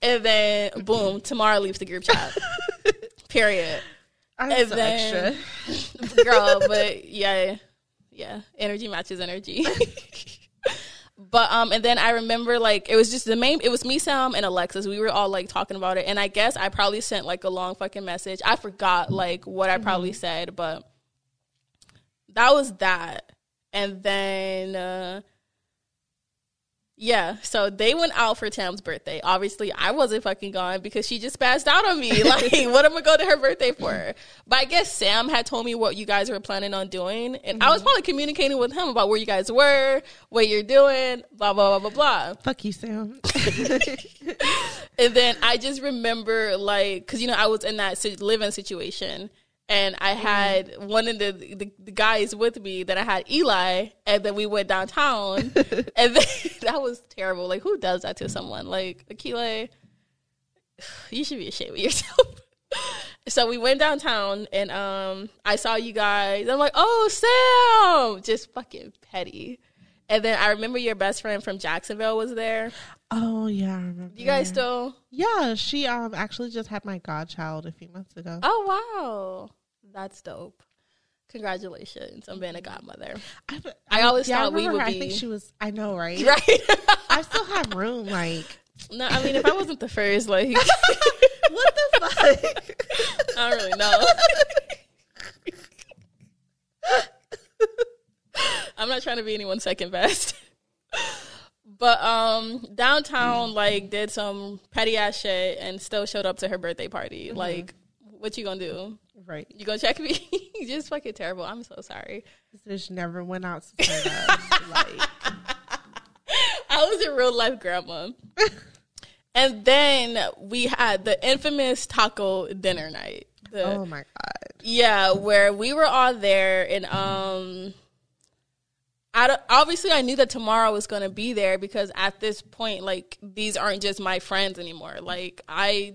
And then, boom, Tamara leaves the group chat. Period. I'm so then, extra. Girl, but yeah, energy matches energy. But and then I remember, like, it was just it was me, Sam, and Alexis. We were all, like, talking about it, and I guess I probably sent, like, a long fucking message. I forgot, like, what I probably said, but that was that. And then yeah, so they went out for Tam's birthday. Obviously, I wasn't fucking gone because she just passed out on me. Like, what am I going to go to her birthday for? But I guess Sam had told me what you guys were planning on doing. And I was probably communicating with him about where you guys were, what you're doing, blah, blah, blah, blah, blah. Fuck you, Sam. And then I just remember, like, because, you know, I was in that live-in situation. And I had one of the guys with me that I had, Eli, and then we went downtown. And then, that was terrible. Like, who does that to someone? Like, Akilah, you should be ashamed of yourself. So we went downtown, and I saw you guys. I'm like, oh, Sam! Just fucking petty. And then I remember your best friend from Jacksonville was there. Oh, yeah, I remember. You guys still? Yeah, she actually just had my godchild a few months ago. Oh, wow. That's dope. Congratulations on being a godmother. I always thought we would be. I think she was, I know, right? Right. I still have room, like. No, I mean, if I wasn't the first, like. What the fuck? I don't really know. I'm not trying to be anyone's second best. But downtown, like, did some petty ass shit and still showed up to her birthday party. Mm-hmm. Like, what you gonna do? Right. You gonna check me? Just fucking terrible. I'm so sorry. This bitch never went out to say that. Like, I was a real life grandma. And then we had the infamous taco dinner night. Oh my God. Yeah, where we were all there, and obviously, I knew that Tamara was going to be there because at this point, like, these aren't just my friends anymore. Like, I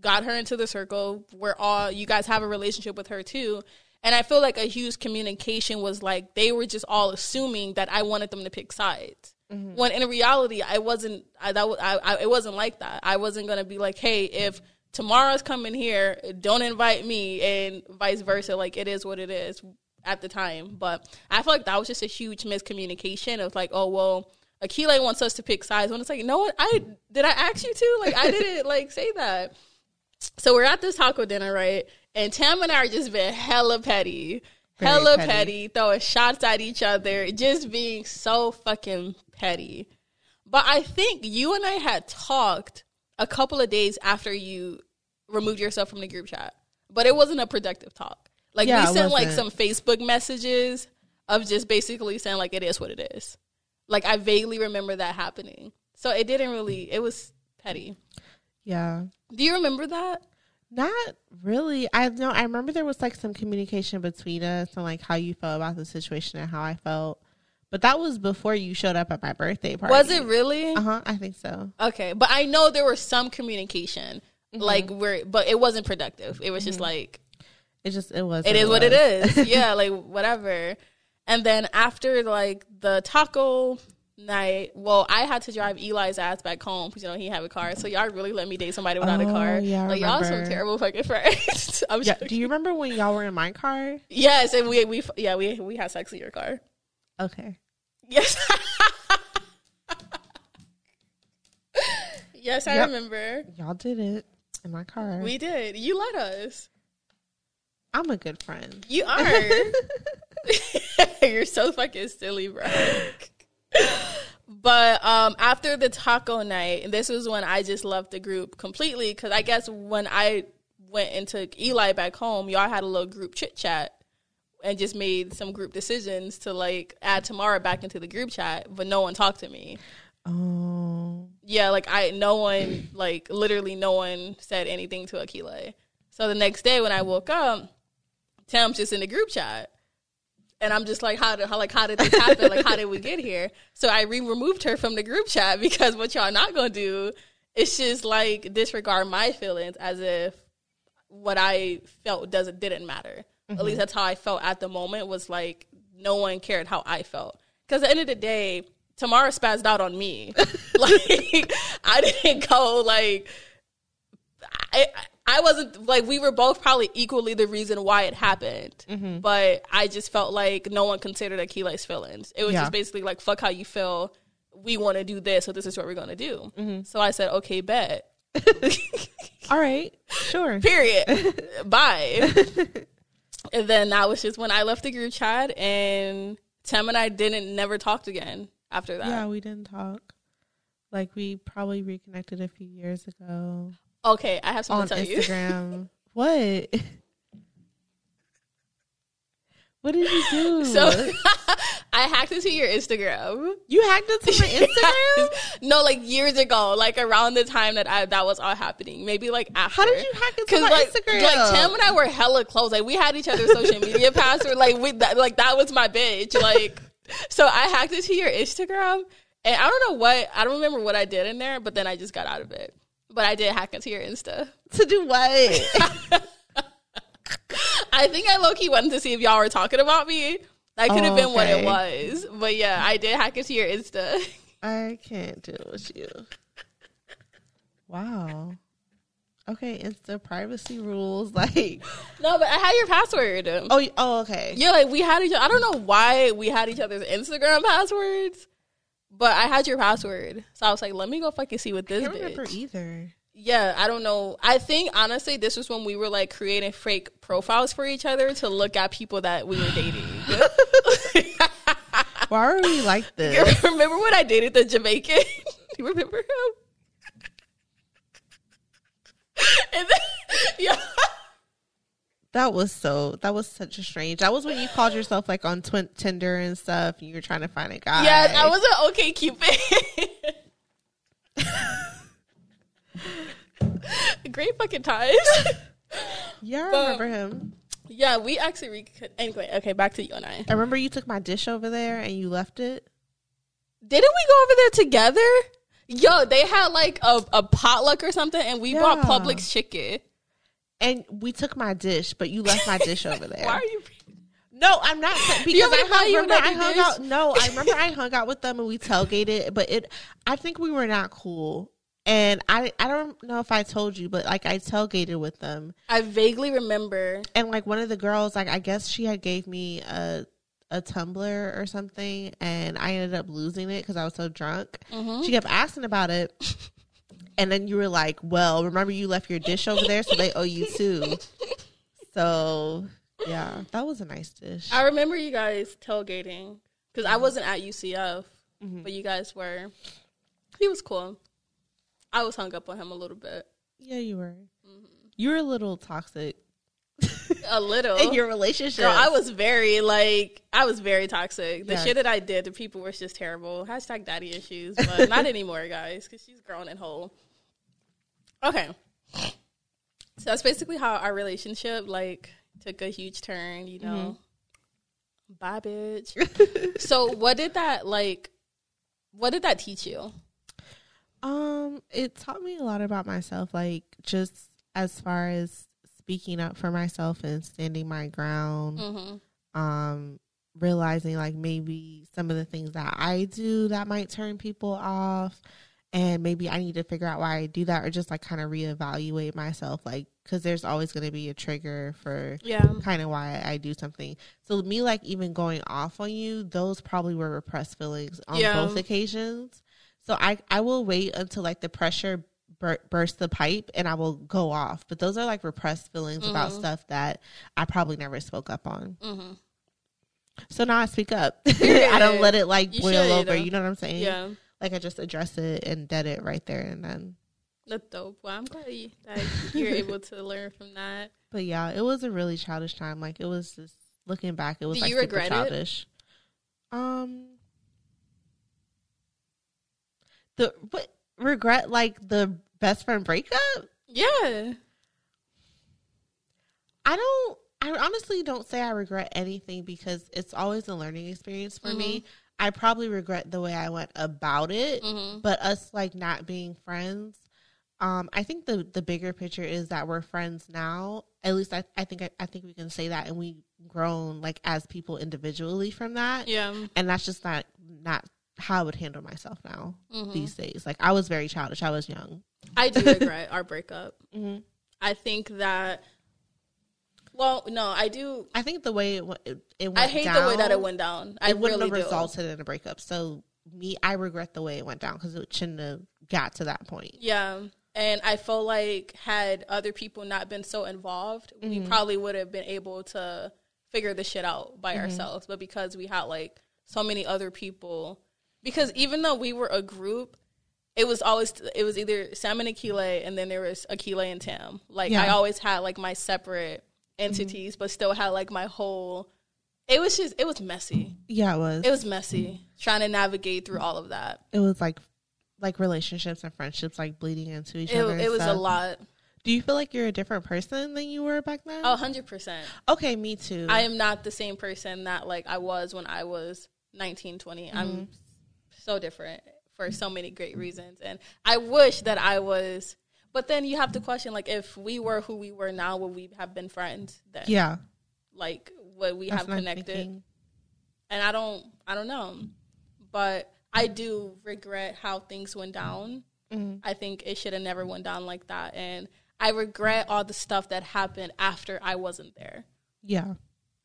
got her into the circle. You guys have a relationship with her, too. And I feel like a huge communication was, like, they were just all assuming that I wanted them to pick sides. Mm-hmm. When in reality, it wasn't like that. I wasn't going to be like, hey, if Tamara's coming here, don't invite me, and vice versa. Like, it is what it is. At the time, but I feel like that was just a huge miscommunication of, like, oh, well, Akilah wants us to pick sides, when it's like, no, what? I ask you to? Like, I didn't, like, say that. So we're at this taco dinner, right? And Tam and I are just being hella petty. Very petty, throwing shots at each other, just being so fucking petty. But I think you and I had talked a couple of days after you removed yourself from the group chat, but it wasn't a productive talk. Like, yeah, we sent, like, some Facebook messages of just basically saying, like, it is what it is. Like, I vaguely remember that happening. So it didn't really, it was petty. Yeah. Do you remember that? Not really. I remember there was, like, some communication between us and, like, how you felt about the situation and how I felt. But that was before you showed up at my birthday party. Was it really? Uh-huh. I think so. Okay. But I know there was some communication, like, but it wasn't productive. It was just, like. It is what it is. Yeah, like, whatever. And then after, like, the taco night, well, I had to drive Eli's ass back home because, you know, he had a car. So y'all really let me date somebody without a car. Yeah, like, y'all some terrible fucking friends. Do you remember when y'all were in my car? Yes, and we had sex in your car. Okay. Yes. Yes, I remember. Y'all did it in my car. We did. You let us. I'm a good friend. You are. You're so fucking silly, bro. But after the taco night, and this was when I just left the group completely, because I guess when I went and took Eli back home, y'all had a little group chit-chat and just made some group decisions to, like, add Tamara back into the group chat, but no one talked to me. Oh. Yeah, like, literally no one said anything to Akilah. So the next day when I woke up, Tam's just in the group chat. And I'm just like, how did this happen? Like, how did we get here? So I removed her from the group chat, because what y'all not gonna do is just like disregard my feelings as if what I felt didn't matter. Mm-hmm. At least that's how I felt at the moment, was like no one cared how I felt. Because at the end of the day, Tamara spazzed out on me. Like, I didn't go like. I wasn't, like, we were both probably equally the reason why it happened. Mm-hmm. But I just felt like no one considered Akilah's feelings. It was just basically like, fuck how you feel. We want to do this, so this is what we're going to do. Mm-hmm. So I said, okay, bet. All right, sure. Period. Bye. And then that was just when I left the group chat, and Tam and I never talked again after that. Yeah, we didn't talk. Like, we probably reconnected a few years ago. Okay, I have something to tell Instagram. You. What? What did you do? So, I hacked into your Instagram. You hacked into my Instagram? No, like years ago, like around the time that was all happening. Maybe like after. How did you hack into my Instagram? Like, Tam and I were hella close. Like, we had each other's social media password. Like, that was my bitch. Like, so I hacked into your Instagram, and I don't remember what I did in there, but then I just got out of it. But I did hack into your Insta. To do what? I think I low-key wanted to see if y'all were talking about me. That could have been what it was. But yeah, I did hack into your Insta. I can't deal with you. Wow. Okay, Insta privacy rules. Like, no, but I had your password. Oh, okay. Yeah, like I don't know why we had each other's Instagram passwords. But I had your password. So I was like, let me go fucking see what this bitch. I can't remember either. Yeah, I don't know. I think, honestly, this was when we were, like, creating fake profiles for each other to look at people that we were dating. Why are we like this? You remember when I dated the Jamaican? Do you remember him? And then, yeah. That was such a strange. That was when you called yourself, like, on Tinder and stuff, and you were trying to find a guy. Yeah, I was an OkCupid. Great fucking times. Yeah, I remember him. Yeah, we actually anyway, okay, back to you and I. I remember you took my dish over there and you left it. Didn't we go over there together? Yo, they had, like, a potluck or something, and we bought Publix chicken. And we took my dish, but you left my dish over there. Why are you? No, I'm not. Because I remember I hung out with them and we tailgated, but I think we were not cool. And I don't know if I told you, but, like, I tailgated with them. I vaguely remember. And, like, one of the girls, like, I guess she had gave me a tumbler or something, and I ended up losing it because I was so drunk. Mm-hmm. She kept asking about it. And then you were like, well, remember you left your dish over there, so they owe you too. So, yeah, that was a nice dish. I remember you guys tailgating, because I wasn't at UCF, but you guys were. He was cool. I was hung up on him a little bit. Yeah, you were. Mm-hmm. You were a little toxic. A little. In your relationship. Girl, I was very toxic. The shit that I did to people was just terrible. Hashtag daddy issues, but not anymore, guys, because she's grown and whole. Okay. So that's basically how our relationship, like, took a huge turn, you know. Mm-hmm. Bye, bitch. So what did that teach you? It taught me a lot about myself, like, just as far as speaking up for myself and standing my ground, realizing, like, maybe some of the things that I do that might turn people off, and maybe I need to figure out why I do that, or just, like, kind of reevaluate myself, like, because there's always going to be a trigger for kind of why I do something. So me, like, even going off on you, those probably were repressed feelings on both occasions. So I will wait until, like, the pressure burst the pipe and I will go off, but those are, like, repressed feelings about stuff that I probably never spoke up on. So now I speak up. I don't let it, like, boil over. You know what I'm saying? Yeah. like I just address it and dead it right there and then. That's dope. Well, I'm glad you're able to learn from that. But yeah, it was a really childish time. Like it was just looking back, it was do like you super regret childish. It? The what regret like the best friend breakup? Yeah. I honestly don't say I regret anything because it's always a learning experience for mm-hmm. me. I probably regret the way I went about it, mm-hmm. but us like not being friends. I think the bigger picture is that we're friends now. At least I think we can say that, and we've grown like as people individually from that. Yeah, and that's just not how I would handle myself now mm-hmm. these days. Like I was very childish. I was young. I do regret our breakup. Mm-hmm. I think that. Well, no, I do. I think the way it went down. I hate down, the way that it went down. I really do. It wouldn't have resulted in a breakup. So, I regret the way it went down because it shouldn't have got to that point. Yeah. And I feel like had other people not been so involved, mm-hmm. we probably would have been able to figure this shit out by mm-hmm. ourselves. But because we had, like, so many other people. Because even though we were a group, it was either Sam and Akilah, and then there was Akilah and Tam. Like, yeah. I always had, like, my separate entities, mm-hmm. but still had like my whole. It was messy. Yeah, it was. It was messy mm-hmm. trying to navigate through all of that. It was like relationships and friendships like bleeding into each other. It was a lot. Do you feel like you're a different person than you were back then? 100%. Okay, me too. I am not the same person that like I was when I was 19, 20. Mm-hmm. I'm so different for so many great reasons, and I wish that I was. But then you have to question, like, if we were who we were now, would we have been friends then? Yeah. Like, would we have connected? Thinking. And I don't know. But I do regret how things went down. Mm-hmm. I think it should have never went down like that. And I regret all the stuff that happened after I wasn't there. Yeah.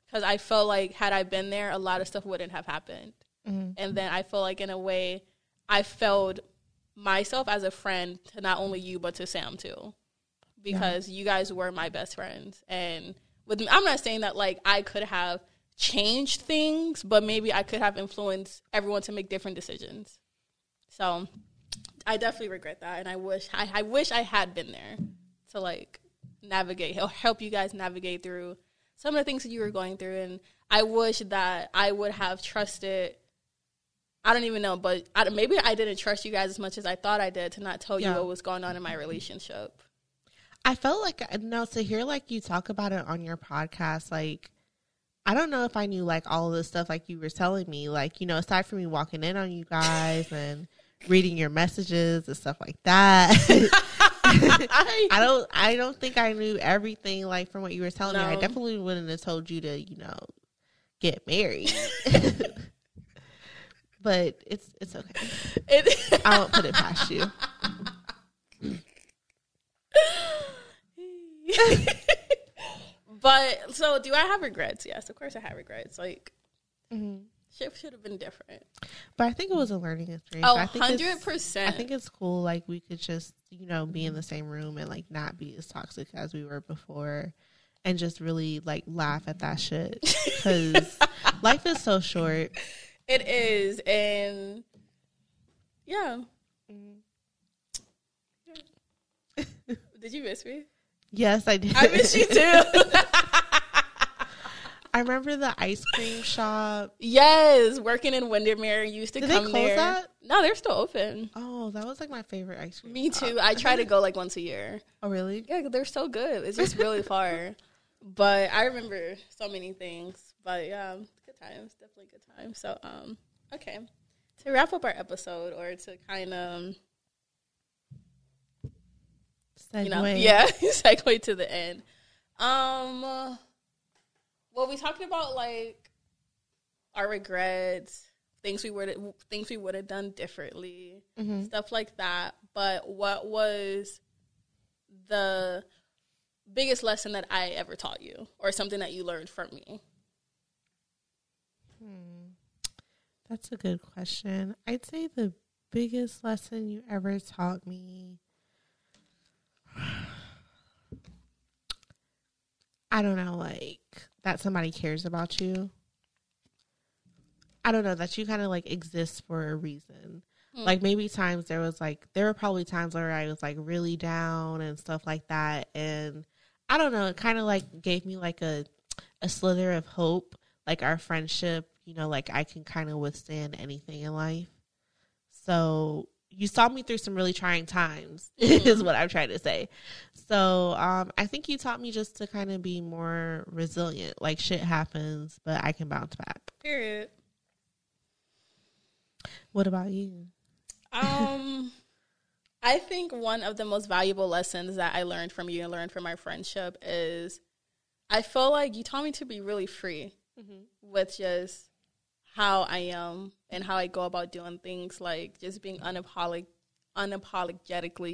Because I felt like had I been there, a lot of stuff wouldn't have happened. Mm-hmm. And then I feel like in a way I failed myself as a friend to not only you but to Sam too, because yeah. you guys were my best friends, and with me, I'm not saying that like I could have changed things, but maybe I could have influenced everyone to make different decisions. So I definitely regret that, and I wish I had been there to like navigate, help you guys navigate through some of the things that you were going through. And I wish that I would have trusted. I don't even know, but maybe I didn't trust you guys as much as I thought I did to not tell you what was going on in my relationship. I felt like, no, to hear, like, you talk about it on your podcast, like, I don't know if I knew, like, all of the stuff, like, you were telling me. Like, you know, aside from me walking in on you guys and reading your messages and stuff like that. I don't think I knew everything, like, from what you were telling me. I definitely wouldn't have told you to, you know, get married. But it's okay. I won't put it past you. But so, do I have regrets? Yes, of course I have regrets. Like, mm-hmm. shit should have been different. But I think it was a learning experience. Oh, 100%. I think it's cool. Like we could just, you know, be in the same room and like not be as toxic as we were before, and just really like laugh at that shit because life is so short. It is, and yeah. Mm-hmm. Did you miss me? Yes, I did. I miss you too. I remember the ice cream shop. Yes, working in Windermere. Used to did come they close there. That? No, they're still open. Oh, that was like my favorite ice cream. Me shop. Too. I try to go like once a year. Oh, really? Yeah, they're so good. It's just really far, but I remember so many things. But yeah. Times, definitely good time. So, okay, to wrap up our episode or to kind of, you know, segue to the end. Well, we talked about like our regrets, things we would have done differently, mm-hmm. stuff like that. But what was the biggest lesson that I ever taught you, or something that you learned from me? That's a good question. I'd say the biggest lesson you ever taught me. I don't know, like that somebody cares about you. I don't know, that you kind of like exist for a reason. Like, maybe times there was, like, there were probably times where I was, like, really down and stuff like that. And I don't know, it kind of, like, gave me, like, a slither of hope. Like, our friendship, you know, like, I can kind of withstand anything in life. So, you saw me through some really trying times, is what I'm trying to say. So, I think you taught me just to kind of be more resilient. Like, shit happens, but I can bounce back. Period. What about you? I think one of the most valuable lessons that I learned from you and learned from our friendship is I feel like you taught me to be really free with just how I am and how I go about doing things, like just being unapologetically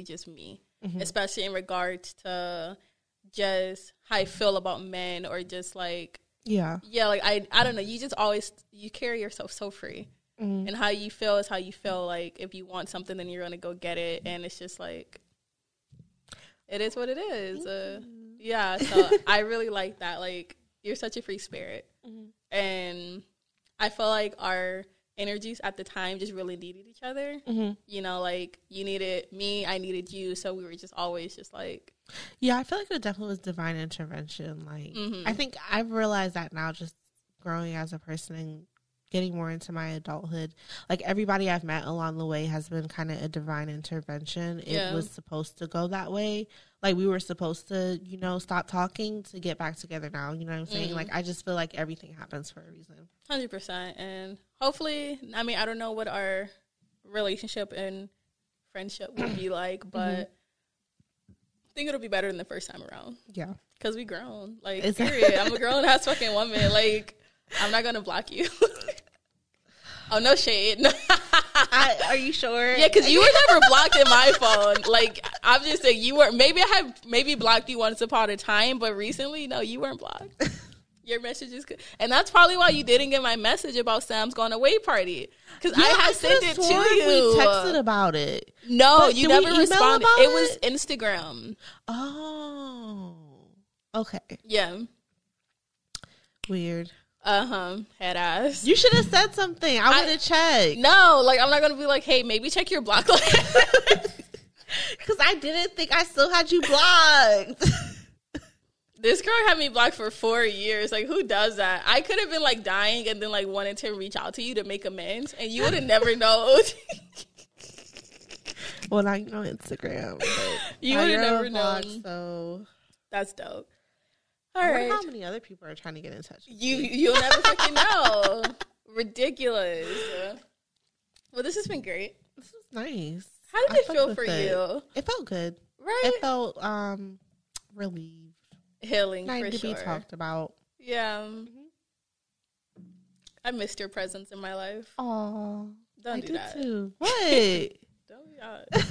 just me, especially in regards to just how I feel about men or just like, like I don't know. You just always, you carry yourself so free. And how you feel is how you feel. Like, if you want something, then you're going to go get it. And it's just, like, it is what it is. Yeah, so I really like that. Like, you're such a free spirit. And I feel like our energies at the time just really needed each other. You know, like, you needed me, I needed you. So we were just always just, like. Yeah, I feel like it definitely was divine intervention. Like, I think I've realized that now just growing as a person and getting more into my adulthood, like everybody I've met along the way has been kind of a divine intervention. It was supposed to go that way. Like, we were supposed to, you know, stop talking to get back together now. You know what I'm saying? Like, I just feel like everything happens for a reason. 100%. And hopefully, I mean, I don't know what our relationship and friendship will be like, but I think it'll be better than the first time around. Yeah. Because we grown. Like, period. I'm a grown-ass fucking woman. Like, I'm not going to block you. Oh, no shade. Are you sure? Yeah, because you were never blocked in my phone. Like, I'm just saying, you weren't. Maybe I had blocked you once upon a time, but recently, no, you weren't blocked. Your messages could. And that's probably why you didn't get my message about Sam's going away party. Because I had sent it to you. We texted about it. No, you never responded. It was Instagram. Oh. Okay. Yeah. Weird. Head ass. You should have said something. I would have checked. No, like, I'm not gonna be like, hey, maybe check your block list. Because I didn't think I still had you blocked. This girl had me blocked for 4 years. Like, who does that? I could have been like dying and then like wanted to reach out to you to make amends, and you would have never known. Well, now you know Instagram. You would have never known. So that's dope. All right. I wonder how many other people are trying to get in touch with you. You'll never fucking know. Ridiculous. Well, this has been great. This is nice. How did it feel for you? It felt good. Right? It felt relieved. Healing, for sure. Nice to be talked about. Yeah. I missed your presence in my life. Aw. Don't do that. I did too. What? Don't be odd.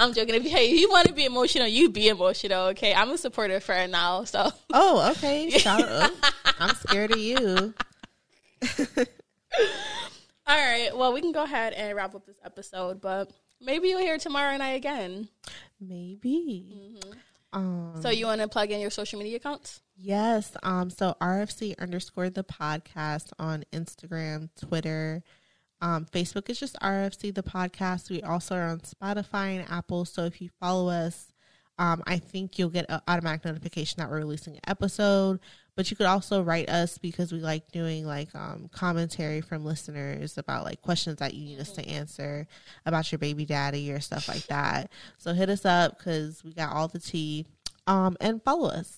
I'm joking. Hey, if you want to be emotional, you be emotional, okay? I'm a supportive friend now, so. Oh, okay. Shout out. I'm scared of you. All right. Well, we can go ahead and wrap up this episode, but maybe you'll hear Tamara and I again. Maybe. So you want to plug in your social media accounts? Yes. So RFC_the podcast on Instagram, Twitter. Facebook is just RFC, the podcast. We also are on Spotify and Apple. So if you follow us, I think you'll get an automatic notification that we're releasing an episode. But you could also write us because we like doing like commentary from listeners about like questions that you need us to answer about your baby daddy or stuff like that. So hit us up because we got all the tea. And follow us.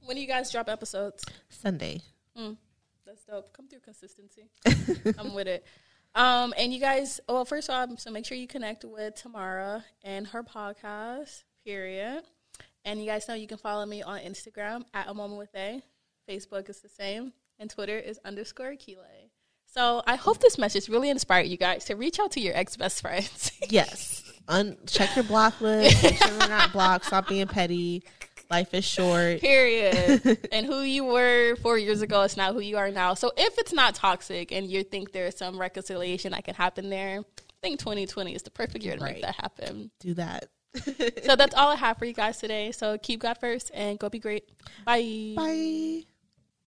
When do you guys drop episodes? Sunday. That's dope. Come through consistency. I'm with it. And you guys, well, first of all, so make sure you connect with Tamara and her podcast, period. And you guys know you can follow me on Instagram at A Moment with A. Facebook is the same. And Twitter is _Akilah. So I hope this message really inspired you guys to reach out to your ex-best friends. Yes. Check your block list. Make sure we're not blocked. Stop being petty. Life is short. Period. And who you were 4 years ago is not who you are now. So if it's not toxic and you think there's some reconciliation that can happen there, I think 2020 is the perfect year to make that happen. Do that. So that's all I have for you guys today. So keep God first and go be great. Bye. Bye.